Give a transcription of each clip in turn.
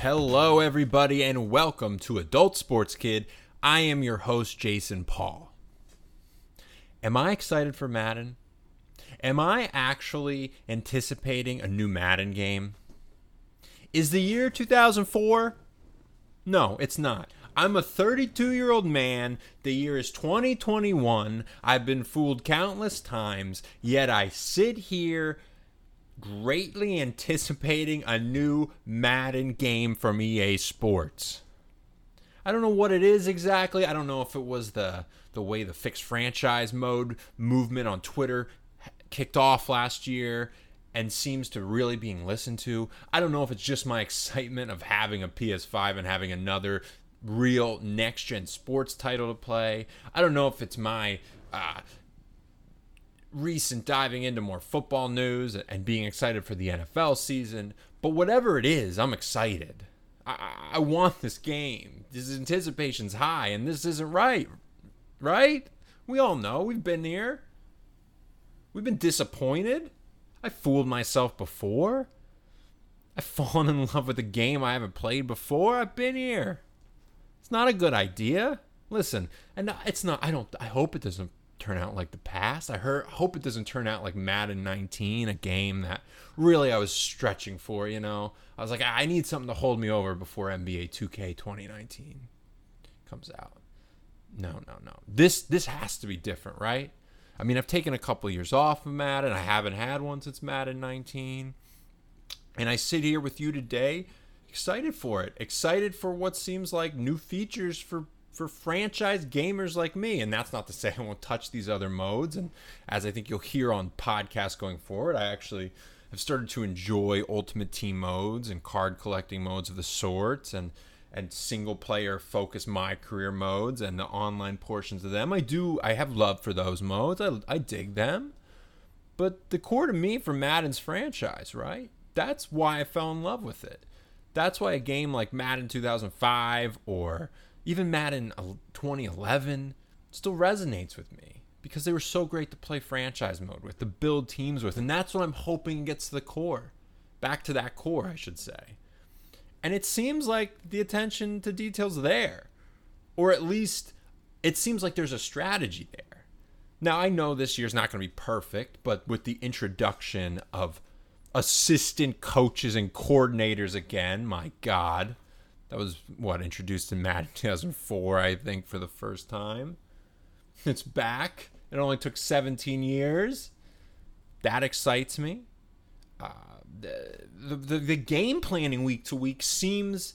Hello everybody and welcome to Adult Sports Kid. I am your host Jason Paul. Am I excited for Madden? Am I actually anticipating a new Madden game? Is the year 2004? No, it's not. I'm a 32-year-old man. The year is 2021. I've been fooled countless times, yet I sit here greatly anticipating a new Madden game from EA Sports. I don't know what it is exactly. I don't know if it was the way the fixed franchise mode movement on Twitter kicked off last year and seems to really being listened to. I don't know if it's just my excitement of having a PS5 and having another real next-gen sports title to play. I don't know if it's my recent diving into more football news and being excited for the NFL season, but whatever it is, I'm excited. I want this game. This anticipation's high, and this isn't right? We all know. We've been here. We've been disappointed. I fooled myself before. I've fallen in love with a game I haven't played before. I've been here. It's not a good idea. Listen, and it's not. I hope it doesn't turn out like the past. I hope it doesn't turn out like Madden 19, a game that really I was stretching for, you know. I was like, I need something to hold me over before NBA 2K 2019 comes out. No. This has to be different, right? I mean, I've taken a couple years off of Madden. I haven't had one since Madden 19. And I sit here with you today excited for it. Excited for what seems like new features for franchise gamers like me. And that's not to say I won't touch these other modes. And as I think you'll hear on podcasts going forward, I actually have started to enjoy ultimate team modes and card collecting modes of the sorts and single player focus my career modes and the online portions of them. I have love for those modes. I dig them. But the core to me for Madden's franchise, right? That's why I fell in love with it. That's why a game like Madden 2005 or even Madden 2011 still resonates with me because they were so great to play franchise mode with, to build teams with, and that's what I'm hoping gets to the core. Back to that core, I should say. And it seems like the attention to detail's there, or at least it seems like there's a strategy there. Now, I know this year's not going to be perfect, but with the introduction of assistant coaches and coordinators again, my God. That was, introduced in Madden 2004, I think, for the first time. It's back. It only took 17 years. That excites me. The game planning week to week seems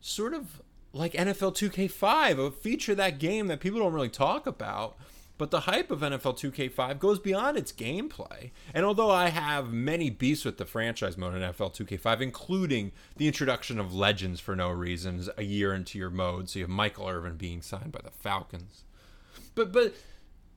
sort of like NFL 2K5, a feature of that game that people don't really talk about. But the hype of NFL 2K5 goes beyond its gameplay. And although I have many beefs with the franchise mode in NFL 2K5, including the introduction of legends for no reasons a year into your mode, so you have Michael Irvin being signed by the Falcons. But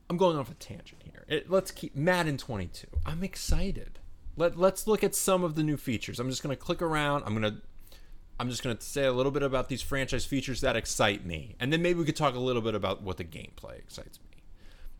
I'm going off a tangent here. Let's keep Madden 22. I'm excited. Let's look at some of the new features. I'm just going to click around. I'm just going to say a little bit about these franchise features that excite me. And then maybe we could talk a little bit about what the gameplay excites me.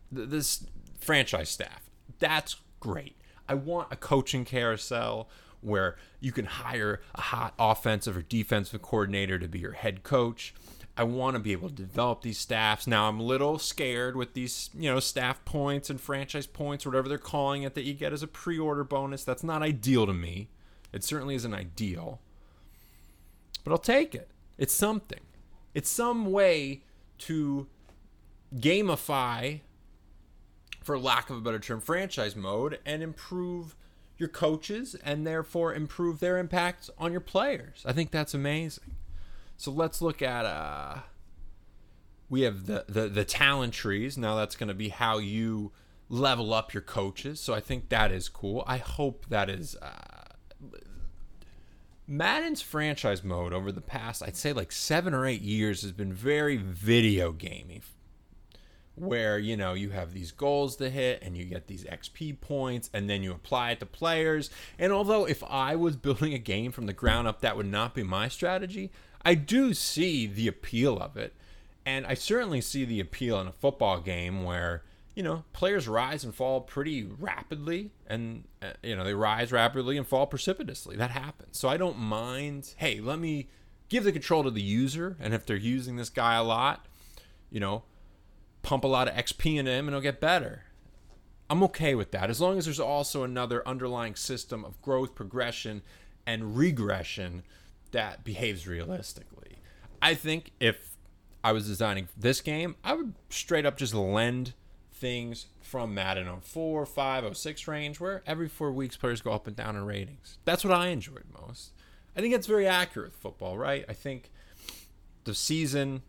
This franchise staff, that's great. I want a coaching carousel where you can hire a hot offensive or defensive coordinator to be your head coach. I want to be able to develop these staffs. Now, I'm a little scared with these, staff points and franchise points, whatever they're calling it, that you get as a pre-order bonus. That's not ideal to me. It certainly isn't ideal. But I'll take it. It's something. It's some way to gamify, for lack of a better term, franchise mode and improve your coaches and therefore improve their impacts on your players. I think that's amazing. So let's look at, we have the talent trees. Now that's going to be how you level up your coaches. So I think that is cool. I hope that is, Madden's franchise mode over the past, I'd say like 7 or 8 years has been very video gamey, where, you have these goals to hit and you get these XP points and then you apply it to players. And although if I was building a game from the ground up, that would not be my strategy, I do see the appeal of it. And I certainly see the appeal in a football game where, players rise and fall pretty rapidly and, they rise rapidly and fall precipitously. That happens. So I don't mind, hey, let me give the control to the user, and if they're using this guy a lot, you know, pump a lot of XP into him and he'll get better. I'm okay with that, as long as there's also another underlying system of growth, progression, and regression that behaves realistically. I think if I was designing this game, I would straight up just lend things from Madden 04, 5, 06 range, where every 4 weeks players go up and down in ratings. That's what I enjoyed most. I think that's very accurate with football, right? I think the season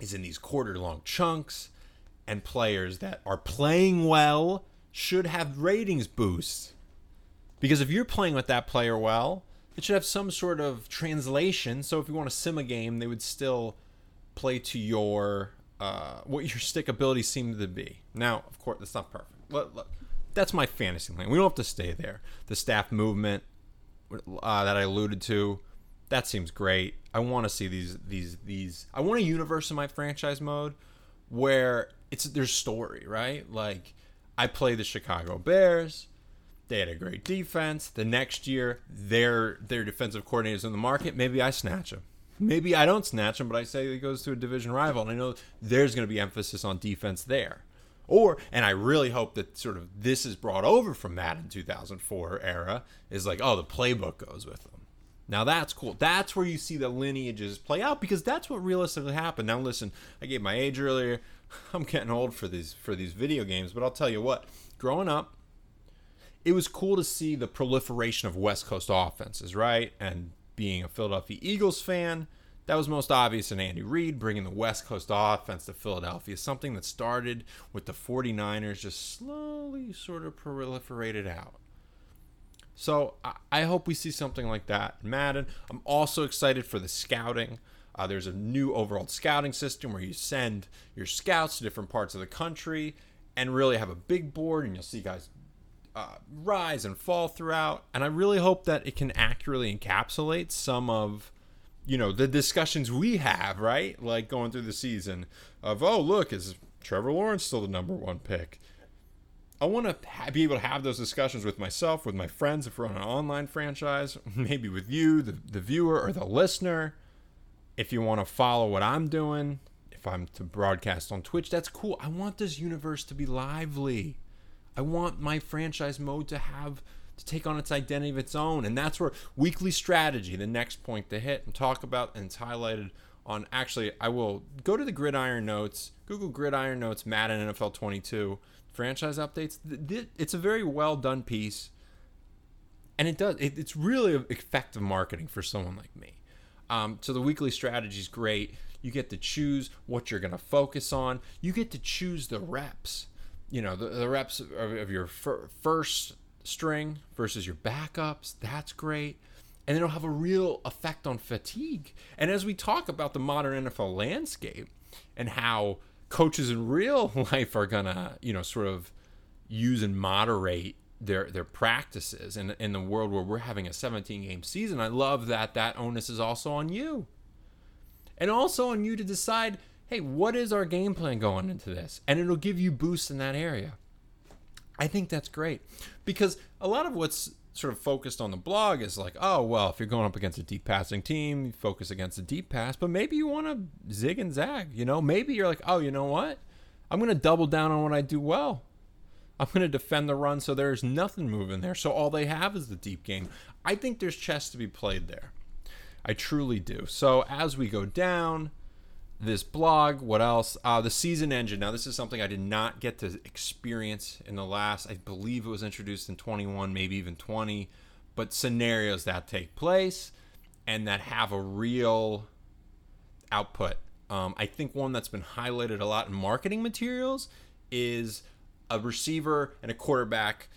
is in these quarter-long chunks, and players that are playing well should have ratings boosts. Because if you're playing with that player well, it should have some sort of translation. So if you want to sim a game, they would still play to your what your stick ability seemed to be. Now, of course, that's not perfect. Look, that's my fantasy lane. We don't have to stay there. The staff movement that I alluded to, that seems great. I want to see these. I want a universe in my franchise mode where there's story, right? Like, I play the Chicago Bears. They had a great defense. The next year, their defensive coordinator's in the market. Maybe I snatch him. Maybe I don't snatch him, but I say he goes to a division rival, and I know there's going to be emphasis on defense there. And I really hope that sort of this is brought over from Madden 2004 era, is like, oh, the playbook goes with them. Now that's cool. That's where you see the lineages play out, because that's what realistically happened. Now listen, I gave my age earlier. I'm getting old for these video games, but I'll tell you what. Growing up, it was cool to see the proliferation of West Coast offenses, right? And being a Philadelphia Eagles fan, that was most obvious in Andy Reid bringing the West Coast offense to Philadelphia, something that started with the 49ers, just slowly sort of proliferated out. So I hope we see something like that in Madden. I'm also excited for the scouting. There's a new overall scouting system where you send your scouts to different parts of the country and really have a big board, and you'll see guys rise and fall throughout. And I really hope that it can accurately encapsulate some of, you know, the discussions we have, right? Like going through the season of, oh, look, is Trevor Lawrence still the #1 pick? I want to be able to have those discussions with myself, with my friends, if we're on an online franchise, maybe with you, the viewer or the listener. If you want to follow what I'm doing, if I'm to broadcast on Twitch, that's cool. I want this universe to be lively. I want my franchise mode to take on its identity of its own. And that's where weekly strategy, the next point to hit and talk about, and it's highlighted on, actually, I will go to the Gridiron Notes, Google Gridiron Notes, Madden NFL 22, franchise updates. It's a very well done piece, and it's really effective marketing for someone like me. So the weekly strategy is great. You get to choose what you're going to focus on. You get to choose the reps, you know, the reps of your first string versus your backups. That's great. And it'll have a real effect on fatigue. And as we talk about the modern NFL landscape and how coaches in real life are going to, you know, sort of use and moderate their practices in the world where we're having a 17-game season, I love that onus is also on you. And also on you to decide, hey, what is our game plan going into this? And it'll give you boosts in that area. I think that's great, because a lot of what's sort of focused on the blog is like, oh, well, if you're going up against a deep passing team, you focus against a deep pass, but maybe you want to zig and zag, you know? Maybe you're like, oh, you know what? I'm going to double down on what I do well. I'm going to defend the run so there's nothing moving there, so all they have is the deep game. I think there's chess to be played there. I truly do. So as we go down this blog, what else? The season engine. Now, this is something I did not get to experience in the last, I believe it was introduced in 21, maybe even 20, but scenarios that take place and that have a real output. I think one that's been highlighted a lot in marketing materials is a receiver and a quarterback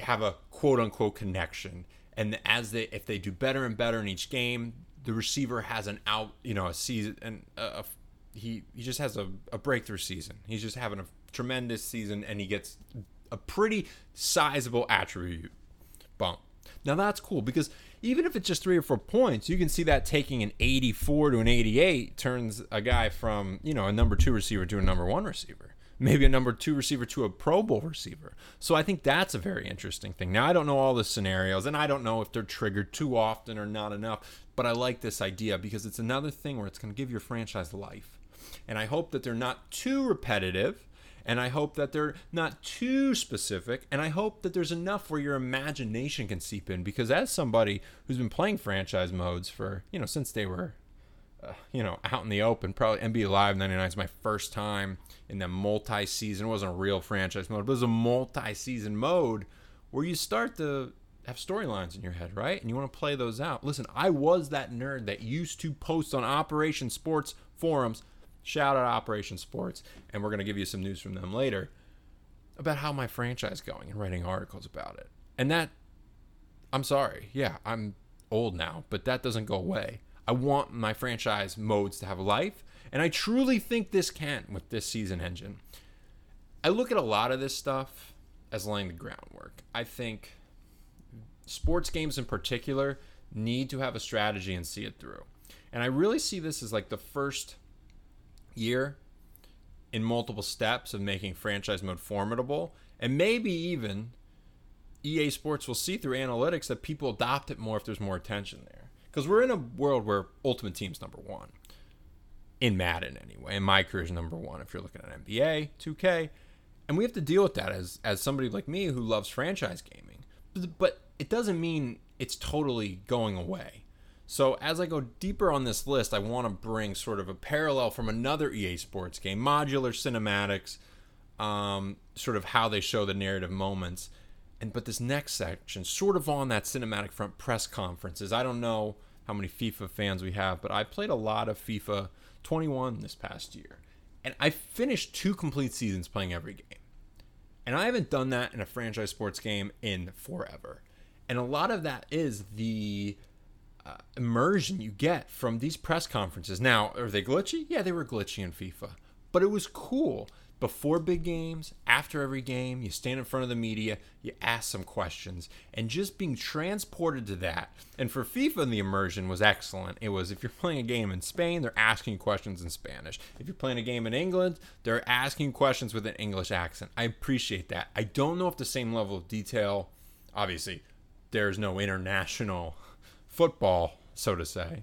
have a quote-unquote connection, and if they do better and better in each game, the receiver has an out, you know, a season, and he just has a breakthrough season. He's just having a tremendous season, and he gets a pretty sizable attribute bump. Now that's cool, because even if it's just 3 or 4 points, you can see that taking an 84 to an 88 turns a guy from, you know, a number 2 receiver to a number 1 receiver. maybe a number two receiver to a Pro Bowl receiver. So I think that's a very interesting thing. Now, I don't know all the scenarios, and I don't know if they're triggered too often or not enough, but I like this idea because it's another thing where it's going to give your franchise life. And I hope that they're not too repetitive, and I hope that they're not too specific, and I hope that there's enough where your imagination can seep in, because as somebody who's been playing franchise modes for, since they were, out in the open, probably NBA Live 99 is my first time in the multi-season. It wasn't a real franchise mode, but it was a multi-season mode where you start to have storylines in your head, right? And you want to play those out. Listen, I was that nerd that used to post on Operation Sports forums. Shout out Operation Sports, and we're going to give you some news from them later about how my franchise is going and writing articles about it. And that, I'm sorry, yeah, I'm old now, but that doesn't go away. I want my franchise modes to have life, and I truly think this can with this season engine. I look at a lot of this stuff as laying the groundwork. I think sports games in particular need to have a strategy and see it through. And I really see this as like the first year in multiple steps of making franchise mode formidable, and maybe even EA Sports will see through analytics that people adopt it more if there's more attention there, because we're in a world where Ultimate Team's number one in Madden anyway, and my career's number one if you're looking at NBA 2K, and we have to deal with that as somebody like me who loves franchise gaming, but it doesn't mean it's totally going away. So as I go deeper on this list, I want to bring sort of a parallel from another EA Sports game, modular cinematics, sort of how they show the narrative moments. But this next section, sort of on that cinematic front, press conferences. I don't know how many FIFA fans we have, but I played a lot of FIFA 21 this past year. And I finished 2 complete seasons playing every game. And I haven't done that in a franchise sports game in forever. And a lot of that is the immersion you get from these press conferences. Now, are they glitchy? Yeah, they were glitchy in FIFA, but it was cool. Before big games, after every game, you stand in front of the media, you ask some questions, and just being transported to that. And for FIFA, the immersion was excellent. It was, if you're playing a game in Spain, they're asking questions in Spanish. If you're playing a game in England, they're asking questions with an English accent. I appreciate that. I don't know if the same level of detail, obviously there's no international football, so to say,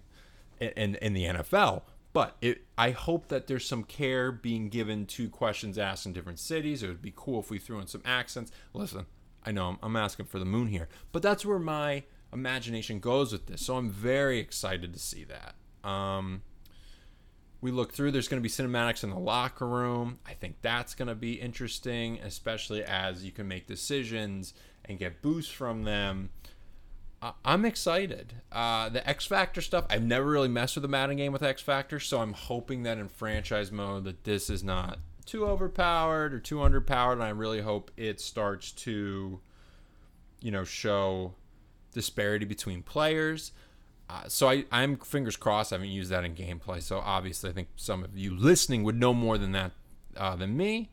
in the NFL, but I hope that there's some care being given to questions asked in different cities. It would be cool if we threw in some accents. Listen, I know I'm asking for the moon here, but that's where my imagination goes with this, so I'm very excited to see that. We look through, there's going to be cinematics in the locker room. I think that's going to be interesting, especially as you can make decisions and get boosts from them. I'm excited. The X Factor stuff, I've never really messed with a Madden game with X Factor, so I'm hoping that in franchise mode that this is not too overpowered or too underpowered, and I really hope it starts to, show disparity between players. So I'm fingers crossed I haven't used that in gameplay, so obviously I think some of you listening would know more than that than me.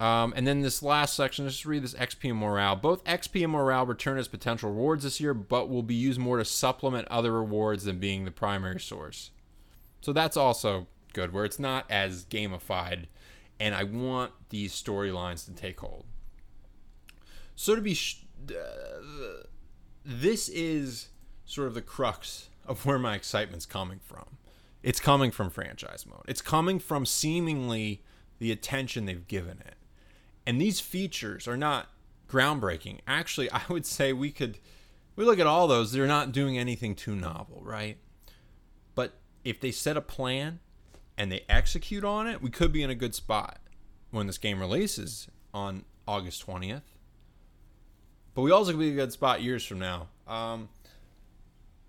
And then this last section, let's just read this XP and morale. Both XP and morale return as potential rewards this year, but will be used more to supplement other rewards than being the primary source. So that's also good, where it's not as gamified, and I want these storylines to take hold. So to be, this is sort of the crux of where my excitement's coming from. It's coming from franchise mode. It's coming from seemingly the attention they've given it. And these features are not groundbreaking. Actually, I would say we look at all those, they're not doing anything too novel, right? But if they set a plan and they execute on it, we could be in a good spot when this game releases on August 20th. But we also could be in a good spot years from now.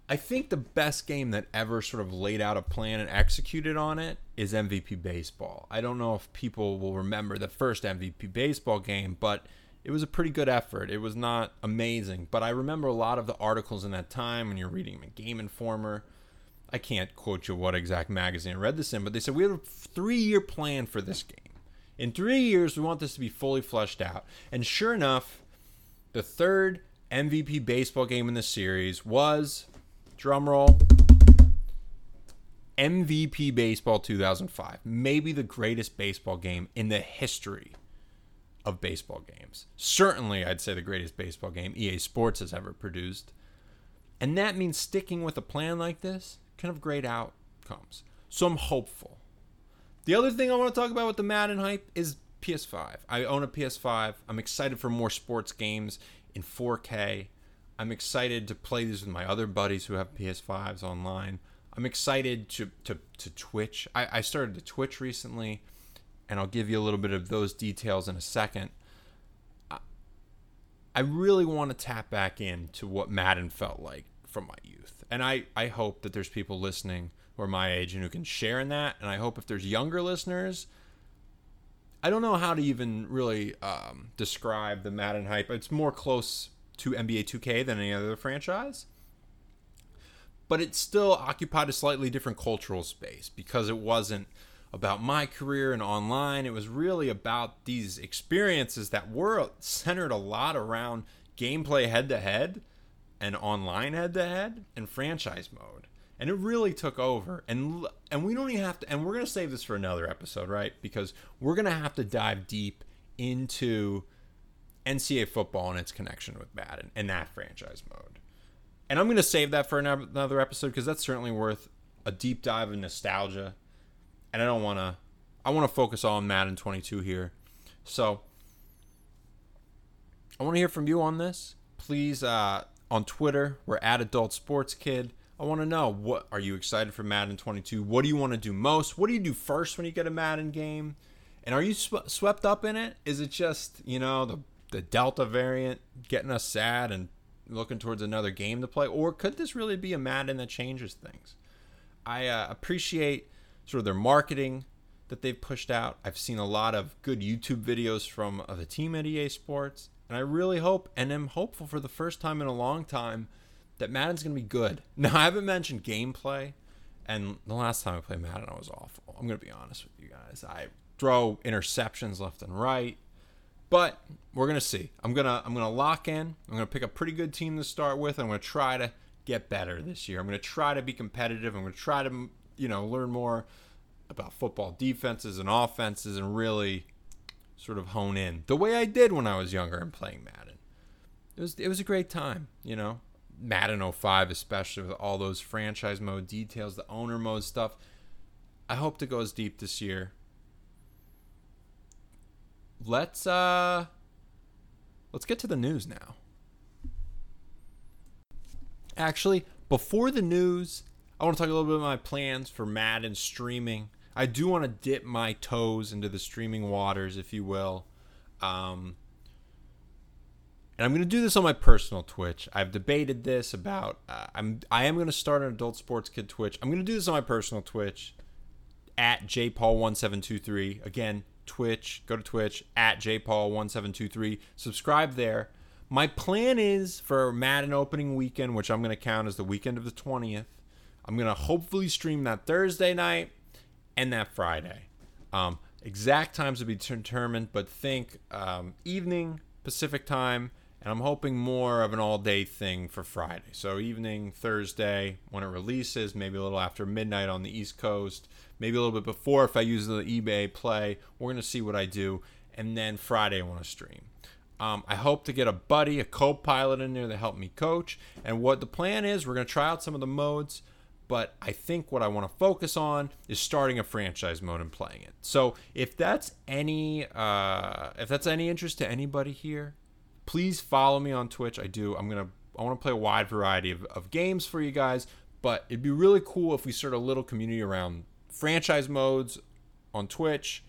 I think the best game that ever sort of laid out a plan and executed on it is MVP Baseball. I don't know if people will remember the first MVP Baseball game, but it was a pretty good effort. It was not amazing, but I remember a lot of the articles in that time when you're reading them in Game Informer. I can't quote you what exact magazine I read this in, but they said, we have a 3-year plan for this game. In 3 years, we want this to be fully fleshed out. And sure enough, the third MVP Baseball game in the series was... Drum roll. MVP Baseball 2005, maybe the greatest baseball game in the history of baseball games. Certainly, I'd say the greatest baseball game EA Sports has ever produced. And that means sticking with a plan like this kind of great outcomes. So I'm hopeful. The other thing I want to talk about with the Madden hype is PS5. I own a PS5. I'm excited for more sports games in 4K. I'm excited to play this with my other buddies who have PS5s online. I'm excited to Twitch. I started to Twitch recently, and I'll give you a little bit of those details in a second. I really want to tap back into what Madden felt like from my youth. And I hope that there's people listening who are my age and who can share in that. And I hope if there's younger listeners, I don't know how to even really describe the Madden hype. It's more close to NBA 2K than any other franchise. But it still occupied a slightly different cultural space because it wasn't about my career and online. It was really about these experiences that were centered a lot around gameplay head-to-head and online head-to-head and franchise mode. And it really took over. And we don't even have to, and we're going to save this for another episode, right? Because we're going to have to dive deep into NCAA football and its connection with Madden and that franchise mode. And I'm going to save that for another episode because that's certainly worth a deep dive in nostalgia. And I want to focus on Madden 22 here. So I want to hear from you on this. Please, on Twitter, we're at Adult Sports Kid. I want to know, what are you excited for Madden 22? What do you want to do most? What do you do first when you get a Madden game? And are you swept up in it? Is it just, you know, the Delta variant getting us sad and looking towards another game to play? Or could this really be a Madden that changes things? I appreciate sort of their marketing that they've pushed out. I've seen a lot of good YouTube videos from the team at EA Sports. And I really hope, and am hopeful for the first time in a long time, that Madden's going to be good. Now, I haven't mentioned gameplay, and the last time I played Madden, I was awful. I'm going to be honest with you guys. I throw interceptions left and right, but we're going to see. I'm going to lock in. I'm going to pick a pretty good team to start with, and I'm going to try to get better this year. I'm going to try to be competitive. I'm going to try to, you know, learn more about football defenses and offenses and really sort of hone in the way I did when I was younger and playing Madden. It was a great time, you know. Madden 05, especially with all those franchise mode details, the owner mode stuff. I hope to go as deep this year. Let's get to the news now. Actually, before the news, I want to talk a little bit about my plans for Madden streaming. I do want to dip my toes into the streaming waters, if you will. And I'm going to do this on my personal Twitch. I've debated this about... I am going to start an Adult Sports Kid Twitch. I'm going to do this on my personal Twitch, at jpaul1723. Again, Twitch. Go to Twitch, at jpaul1723. Subscribe there. My plan is for Madden opening weekend, which I'm going to count as the weekend of the 20th. I'm going to hopefully stream that Thursday night and that Friday. Exact times will be determined, but think evening Pacific time. And I'm hoping more of an all-day thing for Friday. So evening, Thursday, when it releases, maybe a little after midnight on the East Coast, maybe a little bit before if I use the eBay Play. We're going to see what I do. And then Friday, I want to stream. I hope to get a buddy, a co-pilot in there to help me coach. And what the plan is, we're going to try out some of the modes. But I think what I want to focus on is starting a franchise mode and playing it. So if that's any interest to anybody here, please follow me on Twitch. I want to play a wide variety of games for you guys, but it'd be really cool if we start a little community around franchise modes on Twitch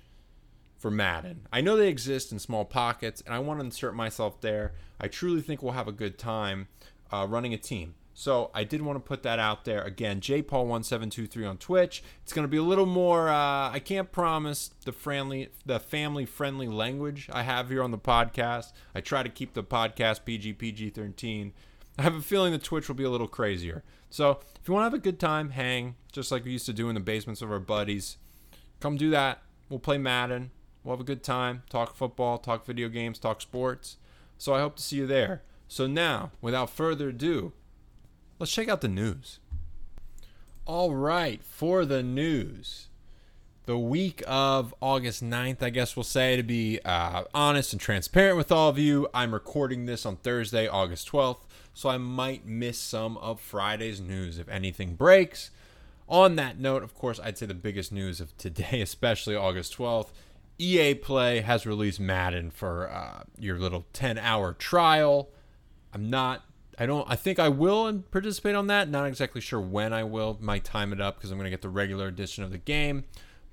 for Madden. I know they exist in small pockets, and I want to insert myself there. I truly think we'll have a good time running a team. So I did want to put that out there. Again, jpaul1723 on Twitch. It's going to be a little more, I can't promise the family-friendly language I have here on the podcast. I try to keep the podcast PG-13. I have a feeling that Twitch will be a little crazier. So if you want to have a good time, hang, just like we used to do in the basements of our buddies. Come do that. We'll play Madden. We'll have a good time. Talk football, talk video games, talk sports. So I hope to see you there. So now, without further ado, let's check out the news. All right, for the news, the week of August 9th, I guess we'll say, to be honest and transparent with all of you, I'm recording this on Thursday, August 12th, so I might miss some of Friday's news if anything breaks. On that note, of course, I'd say the biggest news of today, especially August 12th, EA Play has released Madden for your little 10-hour trial. I think I will participate on that. Not exactly sure when I will. Might time it up because I'm going to get the regular edition of the game.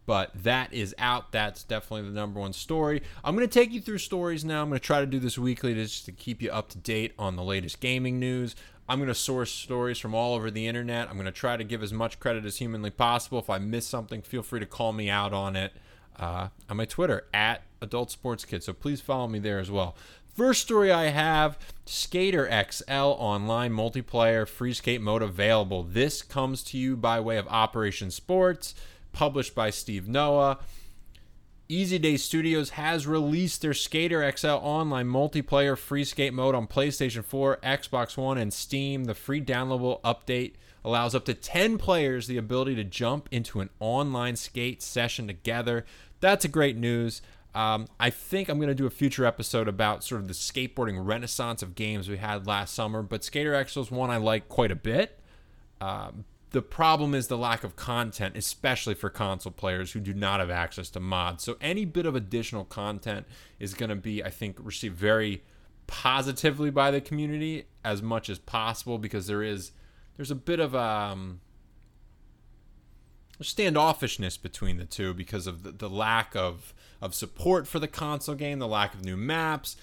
But that is out. That's definitely the number one story. I'm going to take you through stories now. I'm going to try to do this weekly just to keep you up to date on the latest gaming news. I'm going to source stories from all over the internet. I'm going to try to give as much credit as humanly possible. If I miss something, feel free to call me out on it on my Twitter, @AdultSportsKid. So please follow me there as well. First story I have, Skater XL online multiplayer free skate mode available. This comes to you by way of Operation Sports, published by Steve Noah. Easy Day Studios has released their Skater XL online multiplayer free skate mode on PlayStation 4, Xbox One, and Steam. The free downloadable update allows up to 10 players the ability to jump into an online skate session together. That's great news. I think I'm going to do a future episode about sort of the skateboarding renaissance of games we had last summer, but Skater XL is one I like quite a bit. The problem is the lack of content, especially for console players who do not have access to mods. So any bit of additional content is going to be, I think, received very positively by the community as much as possible, because there's a bit of standoffishness between the two because of the lack of support for the console game, the lack of new maps,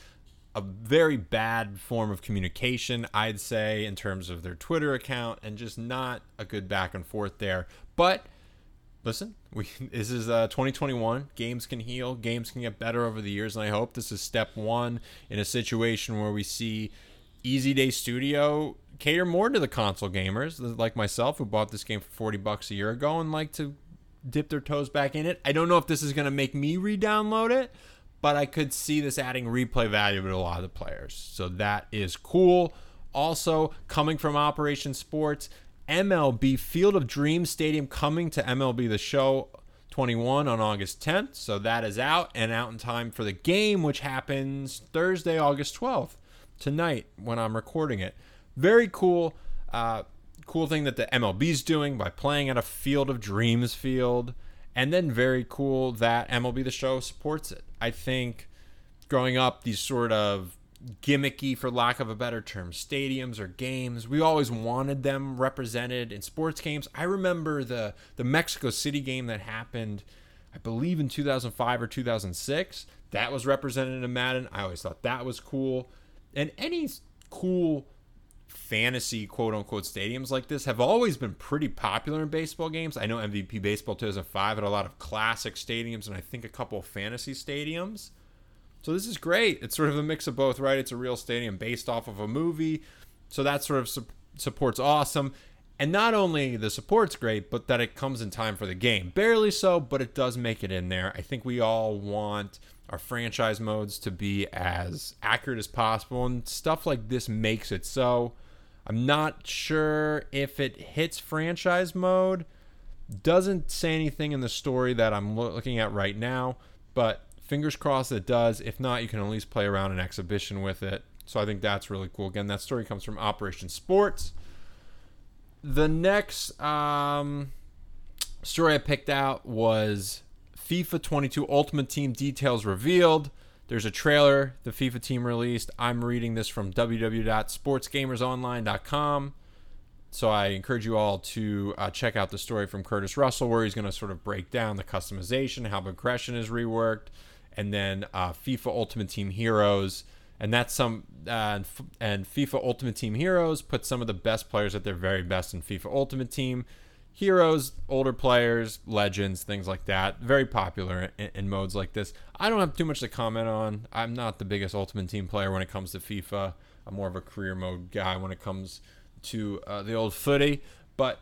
a very bad form of communication, I'd say, in terms of their Twitter account, and just not a good back and forth there. But listen, this is 2021. Games can heal. Games can get better over the years, and I hope this is step one in a situation where we see Easy Day Studio cater more to the console gamers like myself, who bought this game for $40 a year ago and like to dip their toes back in it. I don't know if this is going to make me re-download it, but I could see this adding replay value to a lot of the players. So that is cool. Also, coming from Operation Sports, MLB Field of Dreams Stadium coming to MLB The Show 21 on August 10th. So that is out, and out in time for the game, which happens Thursday, August 12th, tonight when I'm recording it. Very cool, cool thing that the MLB's doing by playing at a Field of Dreams field, and then very cool that MLB The Show supports it. I think growing up, these sort of gimmicky, for lack of a better term, stadiums or games, we always wanted them represented in sports games. I remember the Mexico City game that happened, I believe, in 2005 or 2006. That was represented in Madden. I always thought that was cool. And any cool fantasy quote-unquote stadiums like this have always been pretty popular in baseball games. I know MVP Baseball 2005 had a lot of classic stadiums, and I think a couple of fantasy stadiums. So this is great. It's sort of a mix of both, right? It's a real stadium based off of a movie. So that sort of support's awesome. And not only the support's great, but that it comes in time for the game. Barely so, but it does make it in there. I think we all want our franchise modes to be as accurate as possible, and stuff like this makes it so. I'm not sure if it hits franchise mode. Doesn't say anything in the story that I'm looking at right now, but fingers crossed it does. If not, you can at least play around an exhibition with it. So I think that's really cool. Again, that story comes from Operation Sports. The next story I picked out was FIFA 22 Ultimate Team details revealed. There's a trailer the FIFA team released. I'm reading this from www.sportsgamersonline.com. So I encourage you all to check out the story from Curtis Russell, where he's going to sort of break down the customization, how progression is reworked, and then FIFA Ultimate Team Heroes. And that's and FIFA Ultimate Team Heroes put some of the best players at their very best in FIFA Ultimate Team Heroes, older players, legends, things like that. Very popular in modes like this. I don't have too much to comment on. I'm not the biggest Ultimate Team player when it comes to FIFA. I'm more of a career mode guy when it comes to the old footy. But,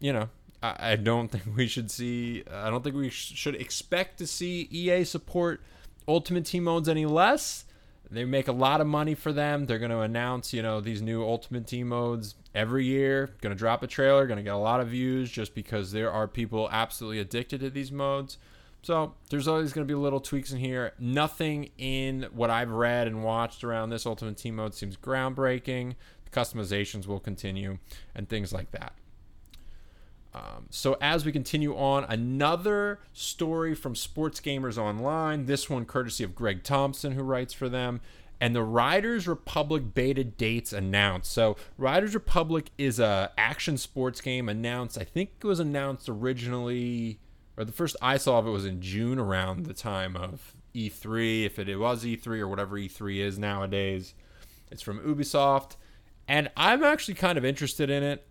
you know, I don't think we should see... I don't think we should expect to see EA support Ultimate Team modes any less. They make a lot of money for them. They're going to announce, you know, these new Ultimate Team modes every year. Going to drop a trailer. Going to get a lot of views just because there are people absolutely addicted to these modes. So there's always going to be little tweaks in here. Nothing in what I've read and watched around this Ultimate Team mode seems groundbreaking. The customizations will continue and things like that. So as we continue on, another story from Sports Gamers Online, this one courtesy of Greg Thompson, who writes for them, and the Riders Republic beta dates announced. So Riders Republic is a action sports game announced, I think it was announced originally, or the first I saw of it was in June around the time of E3, if it was E3 or whatever E3 is nowadays. It's from Ubisoft. And I'm actually kind of interested in it.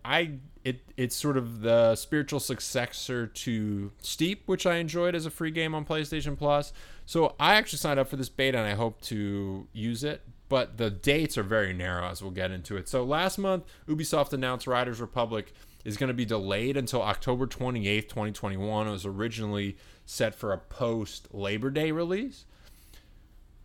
It's sort of the spiritual successor to Steep, which I enjoyed as a free game on PlayStation Plus. So I actually signed up for this beta and I hope to use it. But the dates are very narrow, as we'll get into it. So last month, Ubisoft announced Riders Republic is going to be delayed until October 28th, 2021. It was originally set for a post-Labor Day release.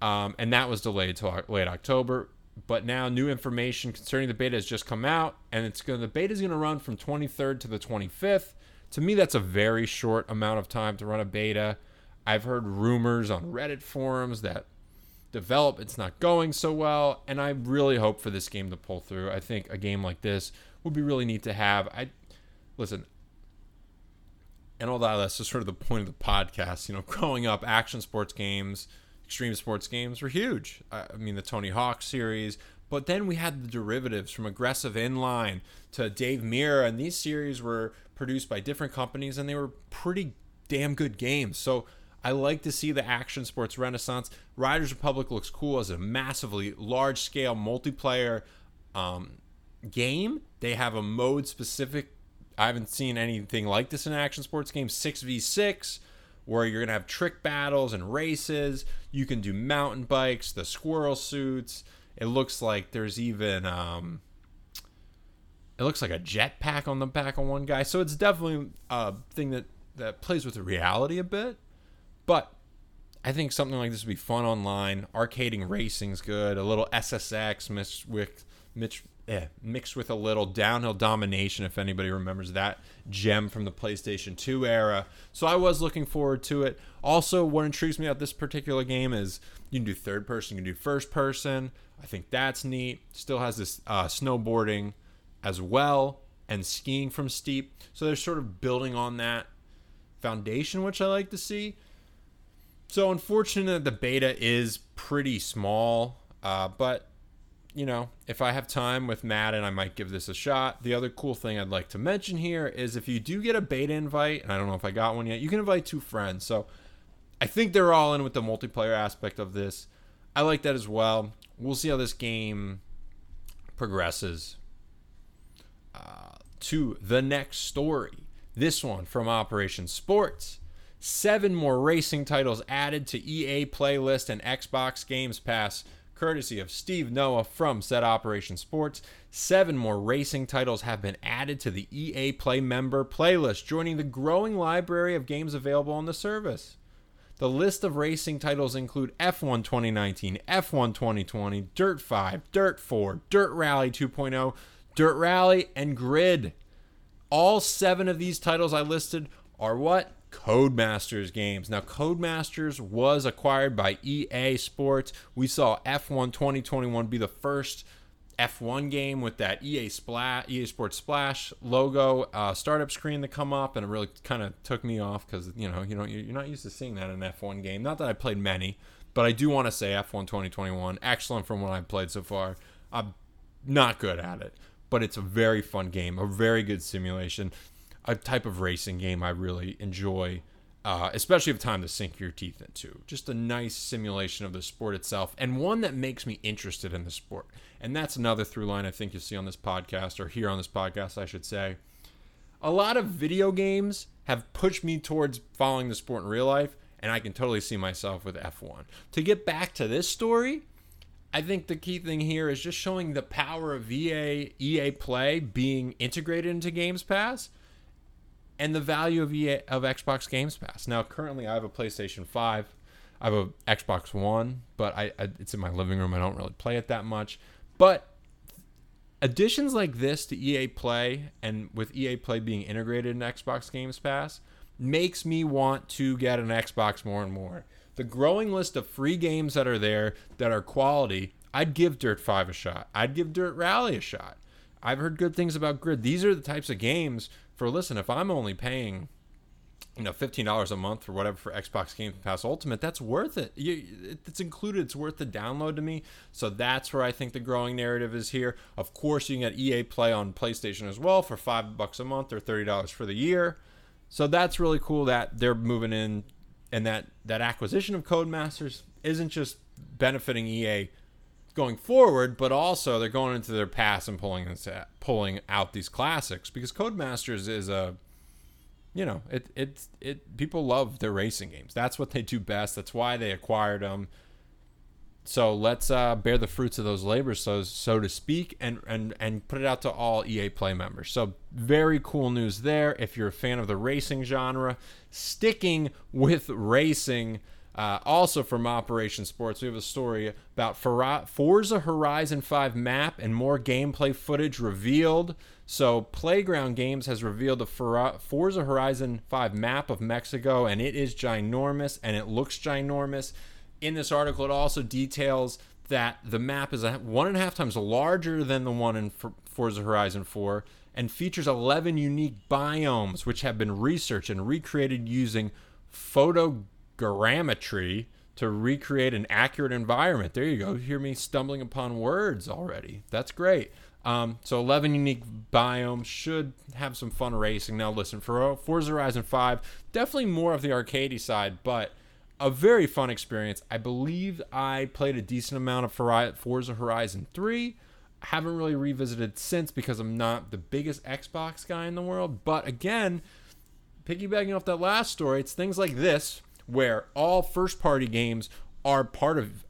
And that was delayed till late October. But now new information concerning the beta has just come out, and the beta is going to run from 23rd to the 25th. To me, that's a very short amount of time to run a beta. I've heard rumors on Reddit forums that development's not going so well, and I really hope for this game to pull through. I think a game like this would be really neat to have. Listen, and all that, that's just sort of the point of the podcast. You know, growing up, action sports games, extreme sports games were huge. I mean, the Tony Hawk series, but then we had the derivatives from Aggressive Inline to Dave Mirra, and these series were produced by different companies, and they were pretty damn good games. So I like to see the action sports renaissance. Riders Republic looks cool as a massively large-scale multiplayer game. They have a mode-specific. I haven't seen anything like this in an action sports game. 6v6. Where you're going to have trick battles and races. You can do mountain bikes, the squirrel suits. It looks like there's even... it looks like a jetpack on the back of one guy. So it's definitely a thing that plays with the reality a bit. But I think something like this would be fun online. Arcading racing's good. A little SSX mixed with a little downhill domination, if anybody remembers that gem from the PlayStation 2 era. So I was looking forward to it. Also, what intrigues me about this particular game is you can do third person, you can do first person. I think that's neat. Still has this snowboarding as well and skiing from Steep. So they're sort of building on that foundation, which I like to see. So unfortunately, the beta is pretty small, but... You know, if I have time with Madden, I might give this a shot. The other cool thing I'd like to mention here is if you do get a beta invite, and I don't know if I got one yet, you can invite 2 friends. So I think they're all in with the multiplayer aspect of this. I like that as well. We'll see how this game progresses. To the next story. This one from Operation Sports. 7 more racing titles added to EA Playlist and Xbox Games Pass. Courtesy of Steve Noah from said Operation Sports. 7 more racing titles have been added to the EA Play member playlist, joining the growing library of games available on the service. The list of racing titles include F1 2019, F1 2020, Dirt 5, Dirt 4, Dirt Rally 2.0, Dirt Rally, and Grid. All 7 of these titles I listed are what? Codemasters games. Now, Codemasters was acquired by EA Sports. We saw F1 2021 be the first F1 game with that EA Sports Splash logo startup screen to come up, and it really kind of took me off because, you know, you're not used to seeing that in an F1 game. Not that I played many, but I do want to say F1 2021, excellent from what I've played so far. I'm not good at it, but it's a very fun game, a very good simulation. A type of racing game I really enjoy, especially if time to sink your teeth into. Just a nice simulation of the sport itself, and one that makes me interested in the sport. And that's another through line I think you'll see on this podcast, or here on this podcast, I should say. A lot of video games have pushed me towards following the sport in real life, and I can totally see myself with F1. To get back to this story, I think the key thing here is just showing the power of EA Play being integrated into Games Pass, and the value of Xbox Games Pass. Now, currently, I have a PlayStation 5. I have a Xbox One, but I it's in my living room. I don't really play it that much. But additions like this to EA Play, and with EA Play being integrated in Xbox Games Pass, makes me want to get an Xbox more and more. The growing list of free games that are there that are quality, I'd give Dirt 5 a shot. I'd give Dirt Rally a shot. I've heard good things about Grid. These are the types of games for, listen, if I'm only paying, you know, $15 a month or whatever for Xbox Game Pass Ultimate, that's worth it. It's included. It's worth the download to me. So that's where I think the growing narrative is here. Of course, you can get EA Play on PlayStation as well for $5 a month or $30 for the year. So that's really cool that they're moving in, and that acquisition of Codemasters isn't just benefiting EA going forward, but also they're going into their past and pulling out these classics, because Codemasters is a, you know, it people love their racing games. That's what they do best. That's why they acquired them. So let's bear the fruits of those labors, so to speak, and put it out to all EA Play members. So very cool news there. If you're a fan of the racing genre, sticking with racing. Also from Operation Sports, we have a story about Forza Horizon 5 map and more gameplay footage revealed. So Playground Games has revealed the Forza Horizon 5 map of Mexico, and it is ginormous, and it looks ginormous. In this article, it also details that the map is 1.5 times larger than the one in Forza Horizon 4 and features 11 unique biomes, which have been researched and recreated using photogrammetry to recreate an accurate environment. There you go. You hear me stumbling upon words already. That's great. So 11 unique biomes, should have some fun racing. Now listen, for Forza Horizon 5, definitely more of the arcadey side, but a very fun experience. I believe I played a decent amount of Forza Horizon 3. I haven't really revisited since because I'm not the biggest Xbox guy in the world. But again, piggybacking off that last story, it's things like this, where all first-party games are part of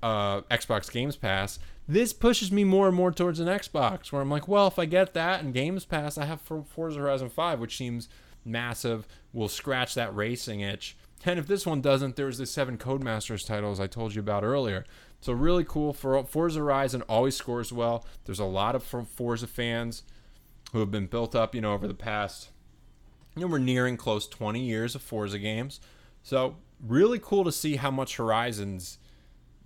Xbox Games Pass. This pushes me more and more towards an Xbox, where I'm like, well, if I get that and Games Pass, I have Forza Horizon 5, which seems massive, will scratch that racing itch. And if this one doesn't, there's the 7 Codemasters titles I told you about earlier. So really cool. For Forza Horizon always scores well. There's a lot of Forza fans who have been built up, you know, over the past, you know, we're nearing close 20 years of Forza games. So really cool to see how much Horizons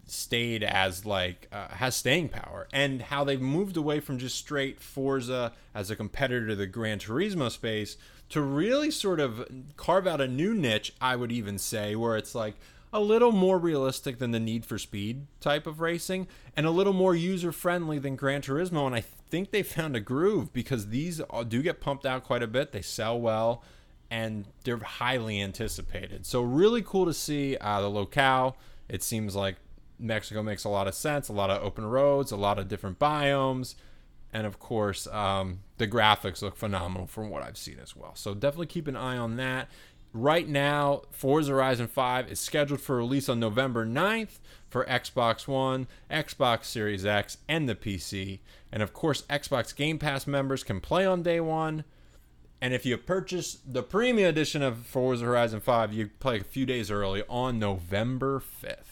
stayed as like has staying power, and how they've moved away from just straight Forza as a competitor to the Gran Turismo space to really sort of carve out a new niche, I would even say, where it's like a little more realistic than the Need for Speed type of racing and a little more user-friendly than Gran Turismo. And I think they found a groove, because these do get pumped out quite a bit. They sell well, and they're highly anticipated. So really cool to see the locale. It seems like Mexico makes a lot of sense, a lot of open roads, a lot of different biomes. And of course, the graphics look phenomenal from what I've seen as well. So definitely keep an eye on that. Right now, Forza Horizon 5 is scheduled for release on November 9th for Xbox One, Xbox Series X, and the PC. And of course, Xbox Game Pass members can play on day one. And if you purchase the premium edition of Forza Horizon 5, you play a few days early on November 5th.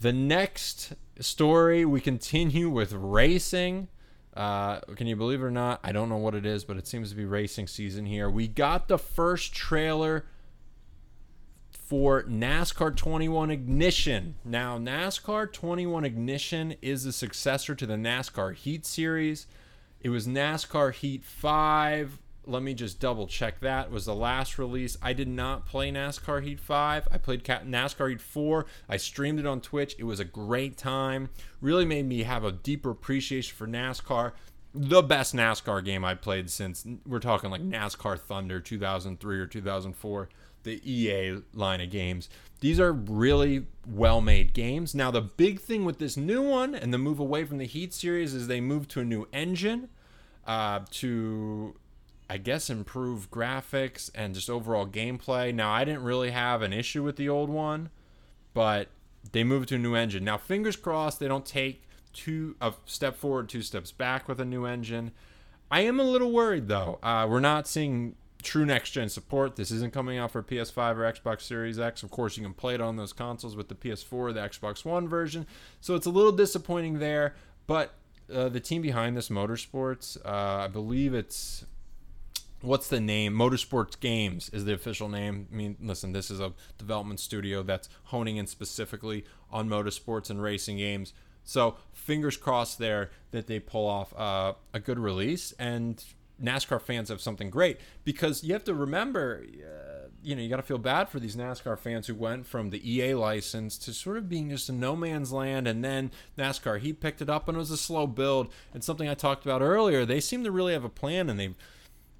The next story, we continue with racing. Can you believe it or not? I don't know what it is, but it seems to be racing season here. We got the first trailer for NASCAR 21 Ignition. Now, NASCAR 21 Ignition is the successor to the NASCAR Heat series. It was NASCAR Heat 5. Let me just double check that. It was the last release. I did not play NASCAR Heat 5. I played NASCAR Heat 4. I streamed it on Twitch. It was a great time. Really made me have a deeper appreciation for NASCAR. The best NASCAR game I played since, we're talking like NASCAR Thunder 2003 or 2004, the EA line of games. These are really well-made games. Now, the big thing with this new one and the move away from the Heat series is they moved to a new engine to, I guess, improve graphics and just overall gameplay. Now, I didn't really have an issue with the old one, but they moved to a new engine. Now, fingers crossed they don't take a step forward, 2 steps back with a new engine. I am a little worried, though. We're not seeing true next-gen support. This isn't coming out for PS5 or Xbox Series X. Of course, you can play it on those consoles with the PS4, the Xbox One version. So it's a little disappointing there, but the team behind this, Motorsports, I believe it's... What's the name? Motorsports Games is the official name. I mean, listen, this is a development studio that's honing in specifically on motorsports and racing games. So fingers crossed there that they pull off a good release, and NASCAR fans have something great, because you have to remember, you got to feel bad for these NASCAR fans who went from the EA license to sort of being just a no man's land, and then NASCAR, he picked it up and it was a slow build. And something I talked about earlier, they seem to really have a plan, and they've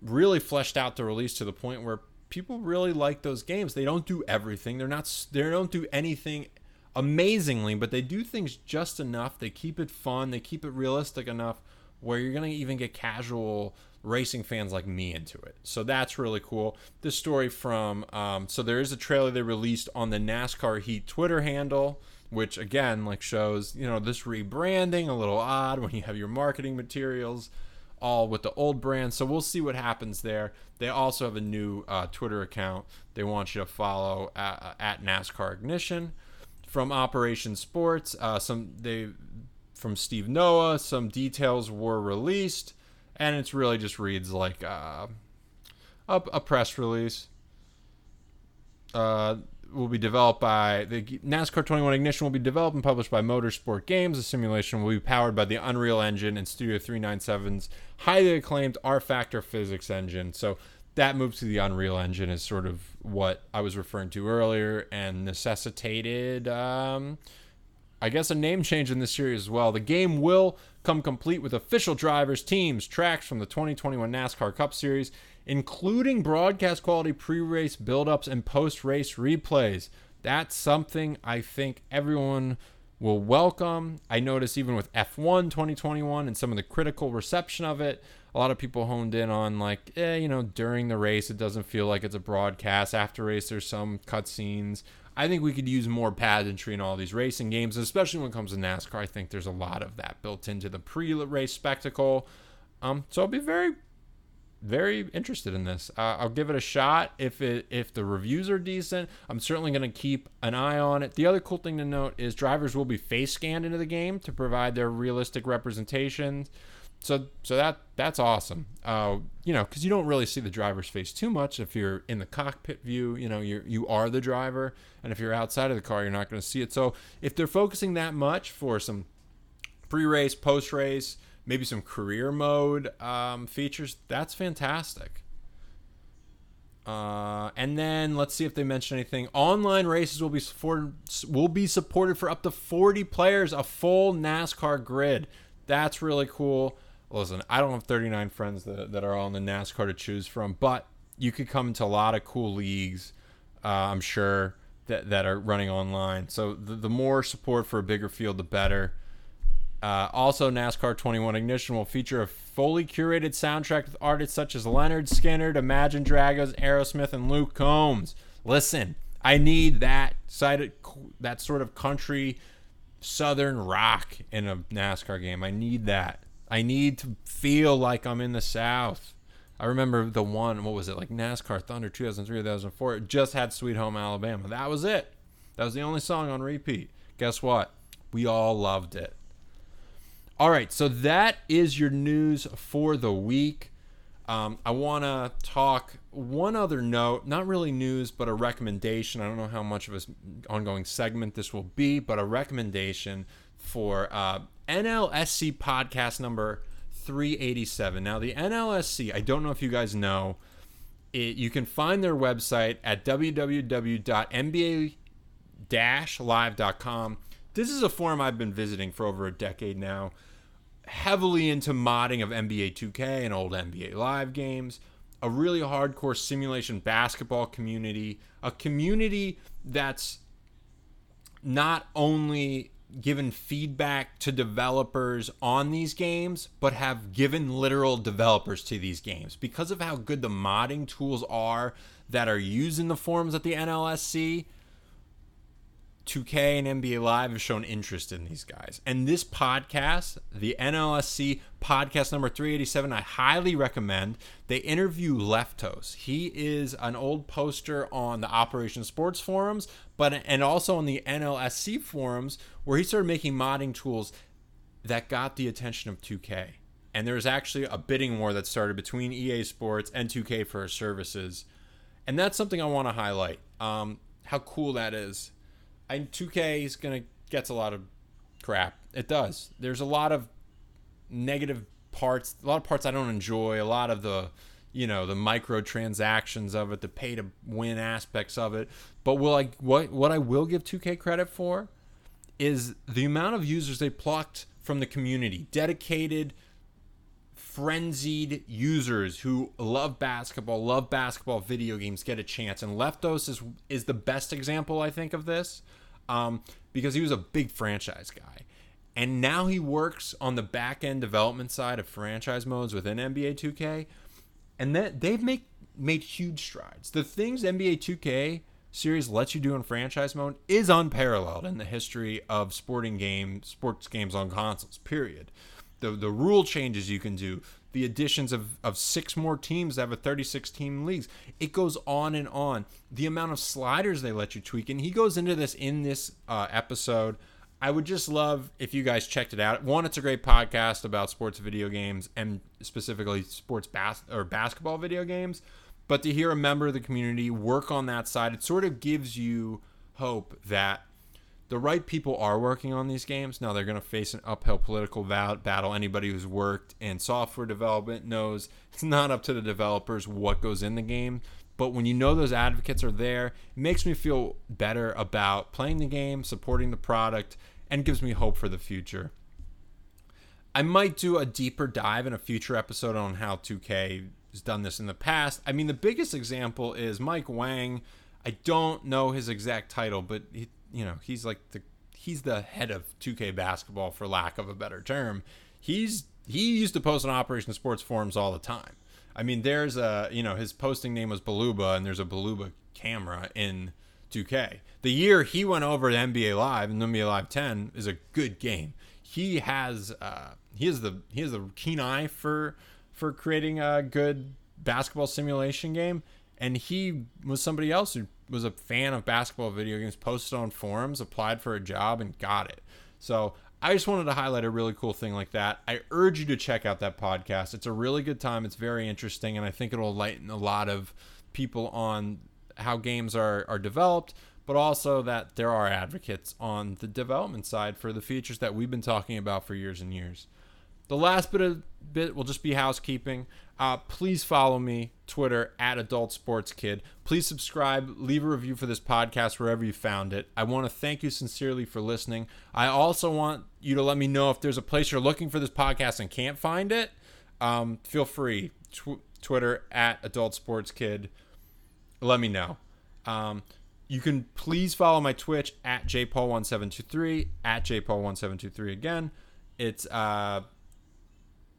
really fleshed out the release to the point where people really like those games. They don't do everything. They don't do anything amazingly, but they do things just enough. They keep it fun. They keep it realistic enough where you're going to even get casual racing fans like me into it. So that's really cool. This story from, so there is a trailer they released on the NASCAR Heat Twitter handle, which again, like, shows, this rebranding, a little odd when you have your marketing materials all with the old brand. So we'll see what happens there. They also have a new Twitter account they want you to follow, at NASCAR Ignition. From Operation Sports, from Steve Noah, some details were released, and it's really just reads like a press release. Will be developed by the NASCAR 21 Ignition, will be developed and published by Motorsport Games. The simulation will be powered by the Unreal Engine and Studio 397's highly acclaimed R-Factor physics engine. So that move to the Unreal Engine is sort of what I was referring to earlier, and necessitated, a name change in this series as well. The game will come complete with official drivers, teams, tracks from the 2021 NASCAR Cup Series, including broadcast quality pre-race build-ups and post-race replays. That's something I think everyone will welcome. I noticed even with F1 2021 and some of the critical reception of it, a lot of people honed in on during the race, it doesn't feel like it's a broadcast. After race, there's some cutscenes. I think we could use more pageantry in all these racing games, especially when it comes to NASCAR. I think there's a lot of that built into the pre-race spectacle. So I'll be very, very interested in this. I'll give it a shot if the reviews are decent. I'm certainly going to keep an eye on it. The other cool thing to note is drivers will be face scanned into the game to provide their realistic representations. So that's awesome, because you don't really see the driver's face too much. If you're in the cockpit view, you are the driver, and if you're outside of the car, you're not going to see it. So if they're focusing that much for some pre-race, post-race, maybe some career mode features, that's fantastic. And then let's see if they mention anything. Online races will be supported for up to 40 players, a full NASCAR grid. That's really cool. Listen, I don't have 39 friends that are all in the NASCAR to choose from, but you could come into a lot of cool leagues, I'm sure, that are running online. So the more support for a bigger field, the better. Also, NASCAR 21 Ignition will feature a fully curated soundtrack with artists such as Leonard Skinner, Imagine Dragons, Aerosmith, and Luke Combs. Listen, I need that sort of country southern rock in a NASCAR game. I need that. I need to feel like I'm in the South. I remember the one, NASCAR Thunder 2003, 2004. It just had Sweet Home Alabama. That was it. That was the only song on repeat. Guess what? We all loved it. All right, so that is your news for the week. I want to talk one other note, not really news, but a recommendation. I don't know how much of an ongoing segment this will be, but a recommendation for NLSC podcast number 387. Now, the NLSC, I don't know if you guys know, you can find their website at www.nba-live.com. This is a forum I've been visiting for over a decade now, heavily into modding of NBA 2K and old NBA Live games, a really hardcore simulation basketball community, a community that's not only given feedback to developers on these games, but have given literal developers to these games. Because of how good the modding tools are that are used in the forums at the NLSC, 2K and NBA Live have shown interest in these guys. And this podcast, the NLSC podcast number 387, I highly recommend. They interview Leftos. He is an old poster on the Operation Sports forums, and also on the NLSC forums, where he started making modding tools that got the attention of 2K. And there was actually a bidding war that started between EA Sports and 2K for services. And that's something I want to highlight. How cool that is. And 2K is gets a lot of crap. It does. There's a lot of negative parts, a lot of parts I don't enjoy, a lot of the, the microtransactions of it, the pay to win aspects of it. But what I will give 2K credit for is the amount of users they plucked from the community, dedicated, frenzied users who love basketball video games, get a chance. And Leftos is the best example, I think, of this, because he was a big franchise guy. And now he works on the back-end development side of franchise modes within NBA 2K. And that they've made huge strides. The things NBA 2K series lets you do in franchise mode is unparalleled in the history of sports games on consoles, period. The rule changes you can do, the additions of six more teams that have a 36-team leagues. It goes on and on. The amount of sliders they let you tweak, and he goes into this in this episode. I would just love if you guys checked it out. One, it's a great podcast about sports video games and specifically sports basketball video games. But to hear a member of the community work on that side, it sort of gives you hope that the right people are working on these games. Now, they're going to face an uphill political battle. Anybody who's worked in software development knows it's not up to the developers what goes in the game. But when you know those advocates are there, it makes me feel better about playing the game, supporting the product, and gives me hope for the future. I might do a deeper dive in a future episode on how 2K has done this in the past. I mean, the biggest example is Mike Wang. I don't know his exact title, but he's the head of 2K basketball, for lack of a better term. He used to post on Operation Sports forums all the time. I mean, there's his posting name was Baluba, and there's a Baluba camera in 2K. The year he went over to NBA Live, and NBA Live 10 is a good game. He has the keen eye for creating a good basketball simulation game, and he was somebody else who was a fan of basketball video games, posted on forums, applied for a job, and got it. So I just wanted to highlight a really cool thing like that. I urge you to check out that podcast. It's a really good time. It's very interesting, and I think it'll enlighten a lot of people on how games are developed, but also that there are advocates on the development side for the features that we've been talking about for years and years. The last bit will just be housekeeping. Please follow me, Twitter, @AdultSportsKid. Please subscribe, leave a review for this podcast wherever you found it. I want to thank you sincerely for listening. I also want you to let me know if there's a place you're looking for this podcast and can't find it. Feel free, Twitter, @AdultSportsKid. Let me know. You can please follow my Twitch, @jpaul1723, @jpaul1723 again. It's...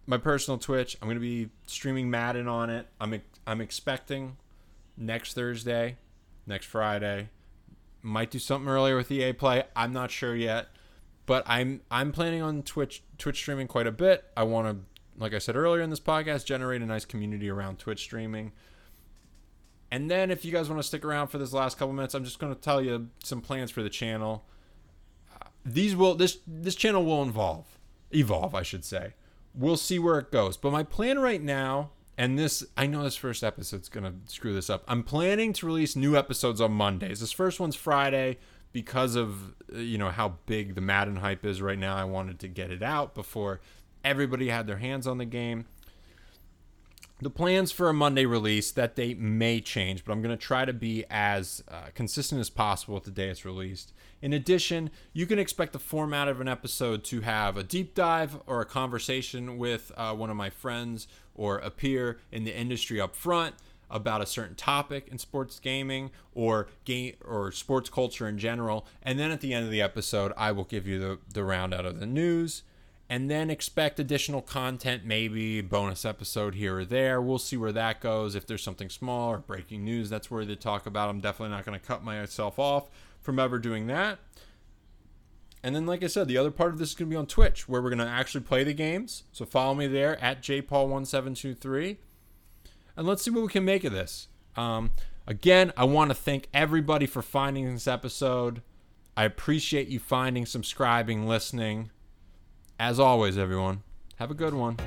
my personal Twitch. I'm going to be streaming Madden on it. I'm expecting next Thursday, next Friday. Might do something earlier with EA Play. I'm not sure yet, but I'm planning on Twitch streaming quite a bit. I want to, like I said earlier in this podcast, generate a nice community around Twitch streaming. And then if you guys want to stick around for this last couple minutes, I'm just going to tell you some plans for the channel. This channel will evolve, I should say. We'll see where it goes. But my plan right now, and I know this first episode's going to screw this up. I'm planning to release new episodes on Mondays. This first one's Friday because of, how big the Madden hype is right now. I wanted to get it out before everybody had their hands on the game. The plans for a Monday release, that date may change, but I'm going to try to be as consistent as possible with the day it's released. In addition, you can expect the format of an episode to have a deep dive or a conversation with one of my friends or a peer in the industry up front about a certain topic in sports gaming or sports culture in general. And then at the end of the episode, I will give you the round out of the news. And then expect additional content, maybe bonus episode here or there. We'll see where that goes. If there's something small or breaking news, that's worthy to talk about. I'm definitely not going to cut myself off from ever doing that. And then, like I said, the other part of this is going to be on Twitch, where we're going to actually play the games. So follow me there, at jpaul1723. And let's see what we can make of this. Again, I want to thank everybody for finding this episode. I appreciate you finding, subscribing, listening. As always, everyone, have a good one.